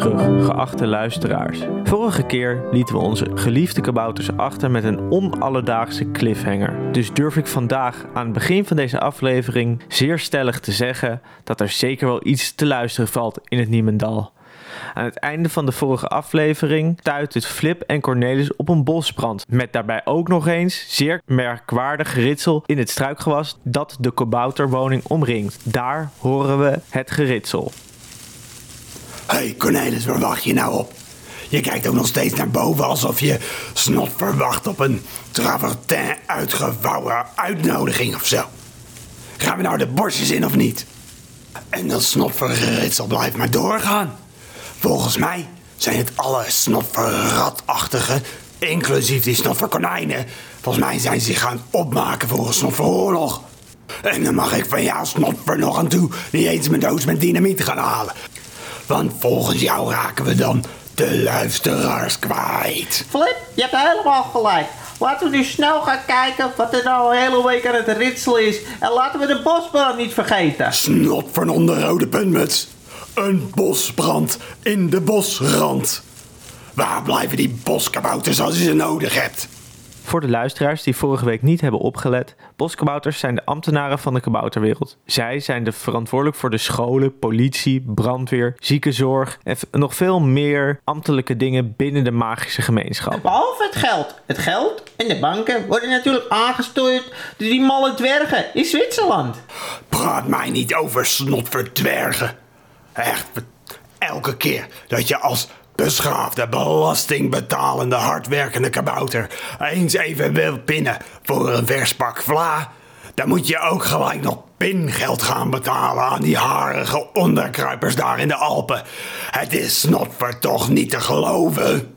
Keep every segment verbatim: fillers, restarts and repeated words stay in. terug, geachte luisteraars. Vorige keer lieten we onze geliefde kabouters achter met een onalledaagse cliffhanger. Dus durf ik vandaag aan het begin van deze aflevering zeer stellig te zeggen dat er zeker wel iets te luisteren valt in het Niemendal. Aan het einde van de vorige aflevering stuit het Flip en Cornelis op een bosbrand, met daarbij ook nog eens zeer merkwaardig geritsel in het struikgewas dat de kabouterwoning omringt. Daar horen we het geritsel. Hey Cornelis, waar wacht je nou op? Je kijkt ook nog steeds naar boven alsof je snot verwacht op een travertin uitgevouwen uitnodiging of zo. Gaan we nou de borstjes in of niet? En dat snotvergeritsel blijft maar doorgaan. Volgens mij zijn het alle snotverratachtigen, inclusief die snotverkonijnen. Volgens mij zijn ze gaan opmaken voor een snotveroorlog. En dan mag ik van jou snotver nog aan toe niet eens mijn doos met dynamiet gaan halen. Want volgens jou raken we dan de luisteraars kwijt. Flip, je hebt helemaal gelijk. Laten we nu snel gaan kijken wat er nou een hele week aan het ritselen is. En laten we de bosbrand niet vergeten. Snotver onder rode puntmuts. Een bosbrand in de bosrand. Waar blijven die boskabouters als je ze nodig hebt? Voor de luisteraars die vorige week niet hebben opgelet, boskabouters zijn de ambtenaren van de kabouterwereld. Zij zijn de verantwoordelijk voor de scholen, politie, brandweer, ziekenzorg en nog veel meer ambtelijke dingen binnen de magische gemeenschap. Behalve het geld. Het geld en de banken worden natuurlijk aangestuurd door die malle dwergen in Zwitserland. Praat mij niet over snotverdwergen. Echt, elke keer dat je als beschaafde, belastingbetalende, hardwerkende kabouter eens even wil pinnen voor een vers pak vla, dan moet je ook gelijk nog pingeld gaan betalen aan die harige onderkruipers daar in de Alpen. Het is snotver toch niet te geloven.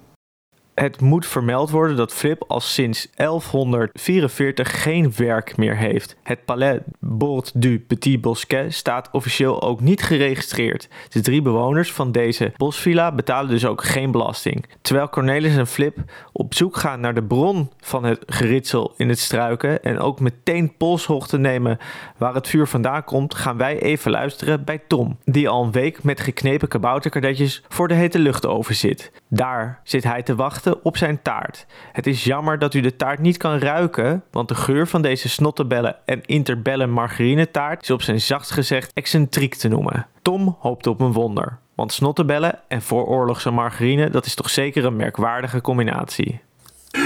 Het moet vermeld worden dat Flip al sinds elfhonderdvierenveertig geen werk meer heeft. Het Palais Bord du Petit Bosquet staat officieel ook niet geregistreerd. De drie bewoners van deze bosvilla betalen dus ook geen belasting. Terwijl Cornelis en Flip op zoek gaan naar de bron van het geritsel in het struiken en ook meteen polshoogte nemen waar het vuur vandaan komt, gaan wij even luisteren bij Tom, die al een week met geknepen kabouterkadetjes voor de hete lucht over zit. Daar zit hij te wachten op zijn taart. Het is jammer dat u de taart niet kan ruiken, want de geur van deze snottebellen en interbellen margarinetaart is op zijn zachtst gezegd excentriek te noemen. Tom hoopt op een wonder, want snottebellen en vooroorlogse margarine, dat is toch zeker een merkwaardige combinatie.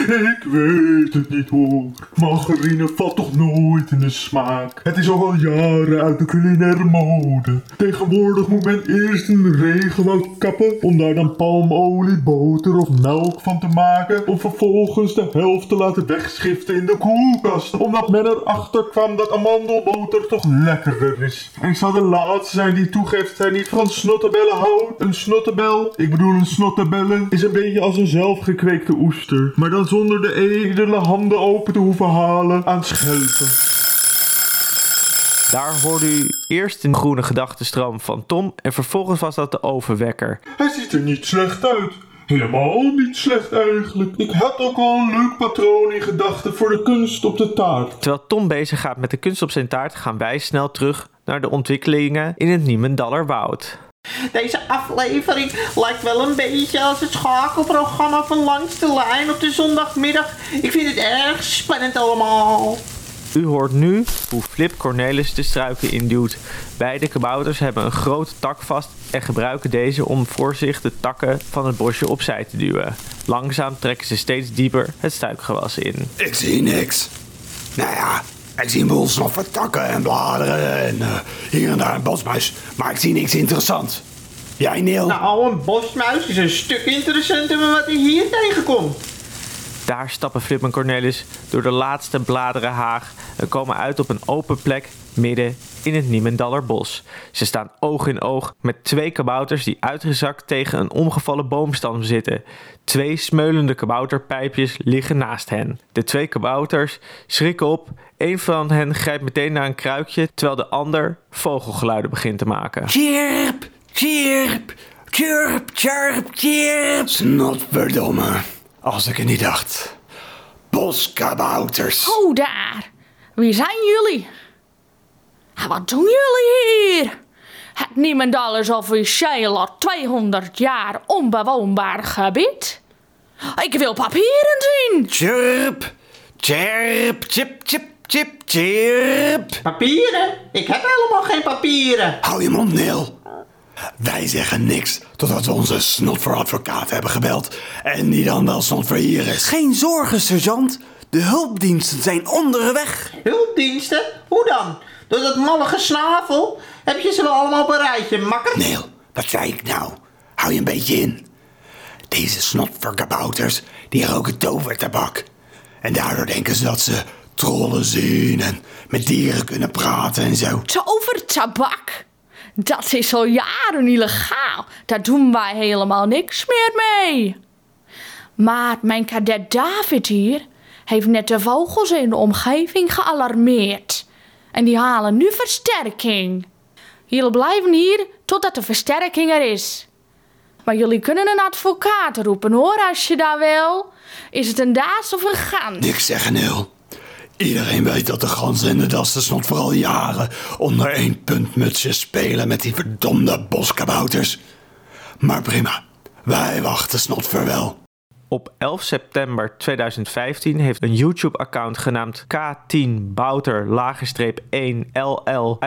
Ik weet het niet hoor, margarine valt toch nooit in de smaak. Het is al jaren uit de culinaire mode. Tegenwoordig moet men eerst een regenwoud kappen om daar dan palmolie, boter of melk van te maken, om vervolgens de helft te laten wegschiften in de koelkast, omdat men erachter kwam dat amandelboter toch lekkerder is. En ik zal de laatste zijn die toegeeft hij niet van snottebellen houdt. Een snottebel, ik bedoel een snottebellen, is een beetje als een zelfgekweekte oester, maar dan zonder de edele handen open te hoeven halen aan schelpen. Daar hoorde u eerst een groene gedachtenstroom van Tom en vervolgens was dat de overwekker. Hij ziet er niet slecht uit. Helemaal niet slecht eigenlijk. Ik had ook al een leuk patroon in gedachten voor de kunst op de taart. Terwijl Tom bezig gaat met de kunst op zijn taart, gaan wij snel terug naar de ontwikkelingen in het Niemendalerwoud. Deze aflevering lijkt wel een beetje als het schakelprogramma van Langs de Lijn op de zondagmiddag. Ik vind het erg spannend allemaal. U hoort nu hoe Flip Cornelis de struiken induwt. Beide kabouters hebben een grote tak vast en gebruiken deze om voor zich de takken van het bosje opzij te duwen. Langzaam trekken ze steeds dieper het struikgewas in. Ik zie niks. Nou ja, ik zie een boel snoffer takken en bladeren en uh, hier en daar een bosmuis. Maar ik zie niks interessants. Jij, Neil? Nou, een bosmuis is een stuk interessanter dan wat ik hier tegenkomt. Daar stappen Flip en Cornelis door de laatste bladerenhaag en komen uit op een open plek midden in het Niemendalerbos. Ze staan oog in oog met twee kabouters die uitgezakt tegen een omgevallen boomstam zitten. Twee smeulende kabouterpijpjes liggen naast hen. De twee kabouters schrikken op. Eén van hen grijpt meteen naar een kruikje, terwijl de ander vogelgeluiden begint te maken. Chirp, chirp, chirp, chirp, chirp. Snotverdomme, als ik het niet dacht. Boskabouters. Oh daar, wie zijn jullie? Wat doen jullie hier? Het Niemendal is officieel al tweehonderd jaar onbewoonbaar gebied. Ik wil papieren zien. Chirp, chirp, chip, chip, chip, chirp. Papieren? Ik heb helemaal geen papieren. Hou je mond, Neil. Wij zeggen niks totdat we onze snot voor advocaat hebben gebeld. En die dan wel snot voor hier is. Geen zorgen, sergeant. De hulpdiensten zijn onderweg. Hulpdiensten? Hoe dan? Door dat malle gesnavel heb je ze wel allemaal op een rijtje, makker. Neil, wat zei ik nou? Hou je een beetje in. Deze snotverkabouters, die roken tovertabak. En daardoor denken ze dat ze trollen zien en met dieren kunnen praten en zo. Tovertabak? Dat is al jaren illegaal. Daar doen wij helemaal niks meer mee. Maar mijn kadet David hier heeft net de vogels in de omgeving gealarmeerd. En die halen nu versterking. Jullie blijven hier totdat de versterking er is. Maar jullie kunnen een advocaat roepen, hoor, als je daar wil. Is het een daas of een gans? Niks zeggen, Neel. Iedereen weet dat de ganzen en de dassen nog vooral jaren onder één puntmutsje spelen met die verdomde boskabouters. Maar prima, wij wachten snot voor wel. Op elf september tweeduizend vijftien heeft een YouTube-account genaamd K tien Bouter-één L L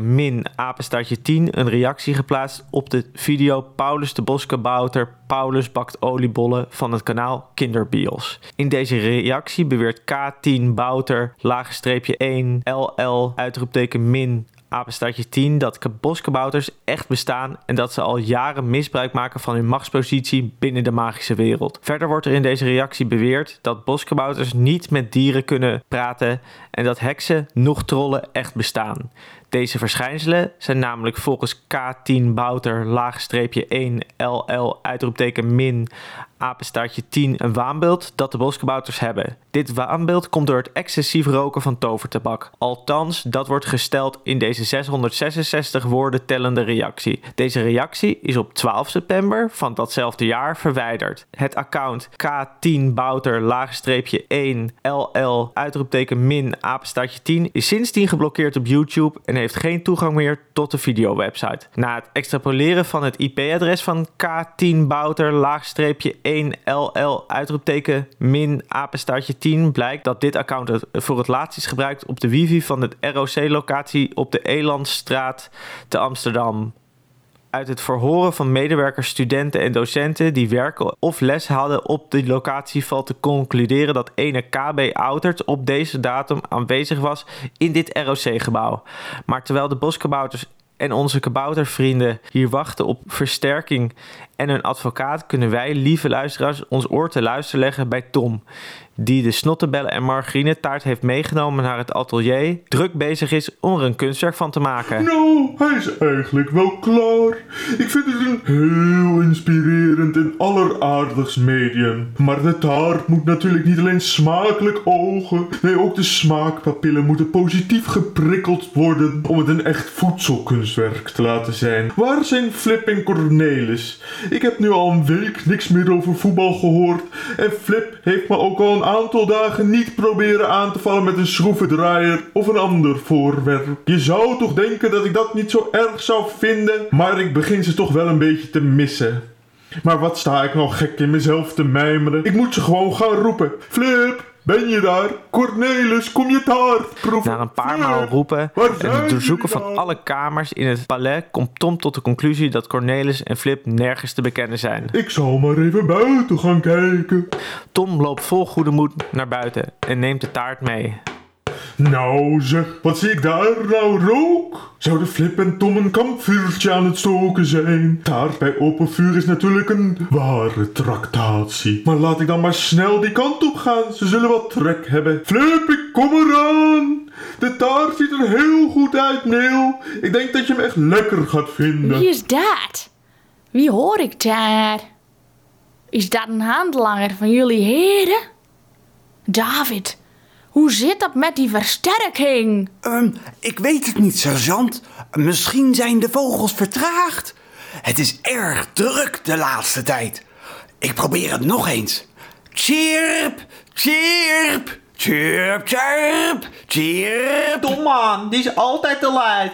min apenstaartje tien een reactie geplaatst op de video Paulus de Boske Bouter, Paulus bakt oliebollen van het kanaal Kinderbios. In deze reactie beweert K tien Bouter één L L min apenstaartje tien dat boskabouters echt bestaan en dat ze al jaren misbruik maken van hun machtspositie binnen de magische wereld. Verder wordt er in deze reactie beweerd dat boskabouters niet met dieren kunnen praten en dat heksen nog trollen echt bestaan. Deze verschijnselen zijn namelijk volgens K tien Bouter één L L min apenstaartje tien een waanbeeld dat de boskabouters hebben. Dit waanbeeld komt door het excessief roken van tovertabak. Althans, dat wordt gesteld in deze zeshonderdzesenzestig woorden tellende reactie. Deze reactie is op twaalf september van datzelfde jaar verwijderd. Het account K tien Bouter één L L min apenstaartje tien is sindsdien geblokkeerd op YouTube en heeft geen toegang meer tot de videowebsite. Na het extrapoleren van het I P-adres van K tien Bouter één L L min apenstaartje tien blijkt dat dit account het voor het laatst is gebruikt op de wifi van het R O C-locatie op de Elandstraat te Amsterdam. Uit het verhoren van medewerkers, studenten en docenten die werken of les hadden op die locatie valt te concluderen dat ene K B Outert op deze datum aanwezig was in dit R O C-gebouw. Maar terwijl de boskabouters en onze kaboutervrienden hier wachten op versterking en een advocaat, kunnen wij, lieve luisteraars, ons oor te luisteren leggen bij Tom, die de snottenbellen en margarinetaart heeft meegenomen naar het atelier, druk bezig is om er een kunstwerk van te maken. Nou, hij is eigenlijk wel klaar. Ik vind het een heel inspirerend en alleraardigst medium. Maar de taart moet natuurlijk niet alleen smakelijk ogen, nee, ook de smaakpapillen moeten positief geprikkeld worden om het een echt voedselkunstwerk te laten zijn. Waar zijn Flip en Cornelis? Ik heb nu al een week niks meer over voetbal gehoord en Flip heeft me ook al een aantal dagen niet proberen aan te vallen met een schroevendraaier of een ander voorwerp. Je zou toch denken dat ik dat niet zo erg zou vinden, maar ik begin ze toch wel een beetje te missen. Maar wat sta ik nou gek in mezelf te mijmeren? Ik moet ze gewoon gaan roepen. Flip, ben je daar? Cornelis, kom je taart proeven. Na een paar Flip, maal roepen en het doorzoeken van alle kamers in het palais komt Tom tot de conclusie dat Cornelis en Flip nergens te bekennen zijn. Ik zal maar even buiten gaan kijken. Tom loopt vol goede moed naar buiten en neemt de taart mee. Nou zeg, wat zie ik daar nou rook? Zouden Flip en Tom een kampvuurtje aan het stoken zijn? Taart bij open vuur is natuurlijk een ware tractatie. Maar laat ik dan maar snel die kant op gaan, ze zullen wat trek hebben. Flip, ik kom eraan! De taart ziet er heel goed uit, Neil. Ik denk dat je hem echt lekker gaat vinden. Wie is dat? Wie hoor ik daar? Is dat een handlanger van jullie heren? David, hoe zit dat met die versterking? Um, ik weet het niet, sergeant. Misschien zijn de vogels vertraagd. Het is erg druk de laatste tijd. Ik probeer het nog eens. Chirp, chirp, chirp, chirp, chirp. Tom man, die is altijd te laat.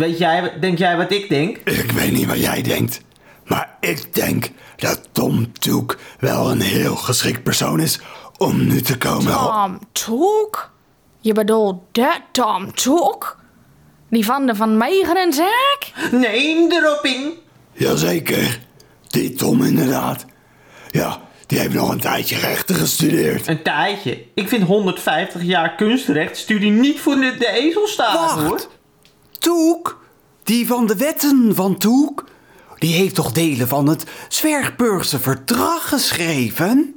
Weet jij, denk jij wat ik denk? Ik weet niet wat jij denkt. Maar ik denk dat Tom Toek wel een heel geschikt persoon is om nu te komen. Tom Toek? Je bedoelt de Tom Toek? Die van de Van Meijgen en Zak? Nee, de Ropping. Jazeker, die Tom inderdaad. Ja, die heeft nog een tijdje rechten gestudeerd. Een tijdje? Ik vind honderdvijftig jaar kunstrecht studie niet voor de, de ezel staan, Wacht. hoor. Toek, die van de wetten van Toek, die heeft toch delen van het Zwerfburgse verdrag geschreven?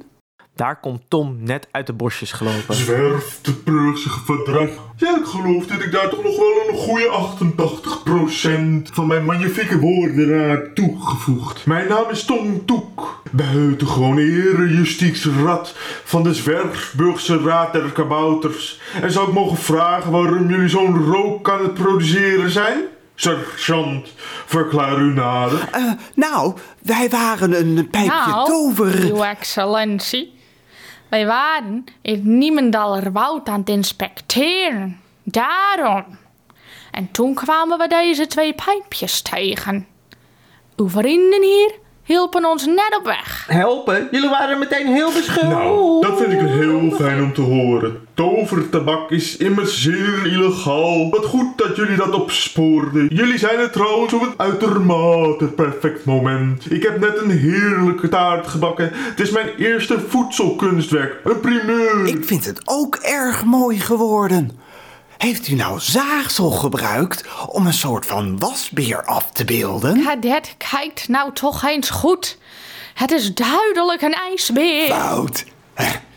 Daar komt Tom net uit de bosjes gelopen. Zwerfburgse verdrag. Ja, ik geloof dat ik daar toch nog wel een goede achtentachtig procent van mijn magnifieke woorden aan heb toegevoegd. Mijn naam is Tom Toek, buitengewoon erejustitieraad van de Zwerfburgse Raad der Kabouters. En zou ik mogen vragen waarom jullie zo'n rook aan het produceren zijn? Sergeant, verklaar u nader. Uh, nou, wij waren een pijpje nou, tover. Uw excellentie. Wij waren in het Niemendaler woud aan het inspecteren. Daarom. En toen kwamen we deze twee pijpjes tegen. Uw vrienden hier hielpen ons net op weg. Helpen? Jullie waren meteen heel beschuldigd. Nou, dat vind ik heel fijn om te horen. Tovertabak is immers zeer illegaal. Wat goed dat jullie dat opspoorden. Jullie zijn het trouwens op een uitermate perfect moment. Ik heb net een heerlijke taart gebakken. Het is mijn eerste voedselkunstwerk. Een primeur. Ik vind het ook erg mooi geworden. Heeft u nou zaagsel gebruikt om een soort van wasbeer af te beelden? Kadet, kijkt nou toch eens goed. Het is duidelijk een ijsbeer. Fout.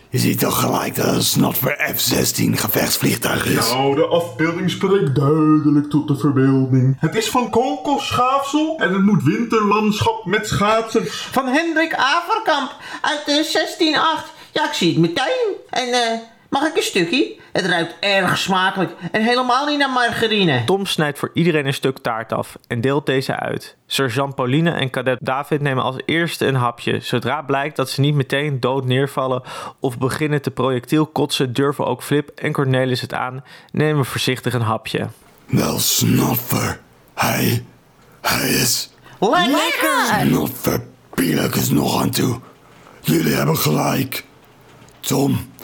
Je ziet toch gelijk dat het een snot voor F zestien gevechtsvliegtuig is. Nou, de afbeelding spreekt duidelijk tot de verbeelding. Het is van kokosschafsel en het moet winterlandschap met schaatsers. Van Hendrik Averkamp uit zestien acht. Ja, ik zie het meteen. En eh... Uh... Mag ik een stukje? Het ruikt erg smakelijk en helemaal niet naar margarine. Tom snijdt voor iedereen een stuk taart af en deelt deze uit. Sergeant Pauline en kadet David nemen als eerste een hapje. Zodra blijkt dat ze niet meteen dood neervallen of beginnen te projectiel kotsen, durven ook Flip en Cornelis het aan, nemen voorzichtig een hapje. Wel snoffer, hij, hij is lekker! Snoffer, Pielek is nog aan toe. Jullie hebben gelijk. Tom...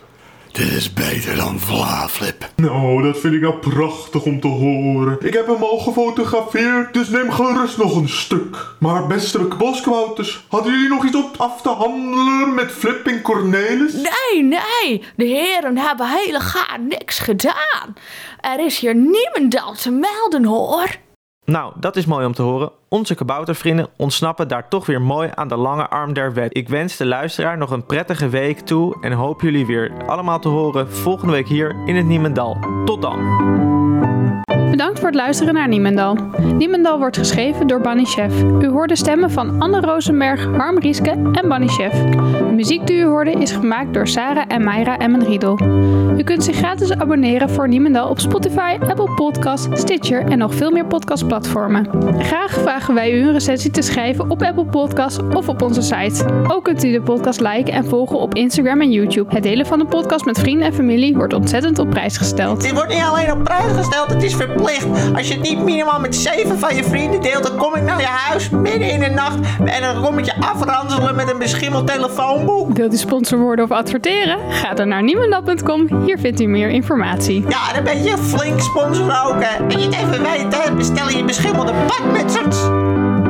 Dit is beter dan Vlaaflip. Nou, dat vind ik nou prachtig om te horen. Ik heb hem al gefotografeerd, dus neem gerust nog een stuk. Maar beste bosquauters, hadden jullie nog iets op af te handelen met Flip en Cornelis? Nee, nee. De heren hebben helemaal niks gedaan. Er is hier niemendal te melden, hoor. Nou, dat is mooi om te horen. Onze kaboutervrienden ontsnappen daar toch weer mooi aan de lange arm der wet. Ik wens de luisteraar nog een prettige week toe en hoop jullie weer allemaal te horen volgende week hier in het Niemendal. Tot dan! Bedankt voor het luisteren naar Niemendal. Niemendal wordt geschreven door Bannychef. U hoort de stemmen van Anne Rozenberg, Harm Rieske en Bannychef. De muziek die u hoorde is gemaakt door Sarah en Mayra EmmenRiedel. U kunt zich gratis abonneren voor Niemendal op Spotify, Apple Podcasts, Stitcher en nog veel meer podcastplatformen. Graag vragen wij u een recensie te schrijven op Apple Podcasts of op onze site. Ook kunt u de podcast liken en volgen op Instagram en YouTube. Het delen van de podcast met vrienden en familie wordt ontzettend op prijs gesteld. Dit wordt niet alleen op prijs gesteld, het is verplicht. Als je het niet minimaal met zeven van je vrienden deelt, dan kom ik naar je huis midden in de nacht en dan kom ik je afranselen met een beschimmeld telefoonboek. Wilt u sponsor worden of adverteren? Ga dan naar niemendat punt com, hier vindt u meer informatie. Ja, en dan ben je flink sponsor ook, hè. En je het even weet, hè, bestel je beschimmelde badmutsers.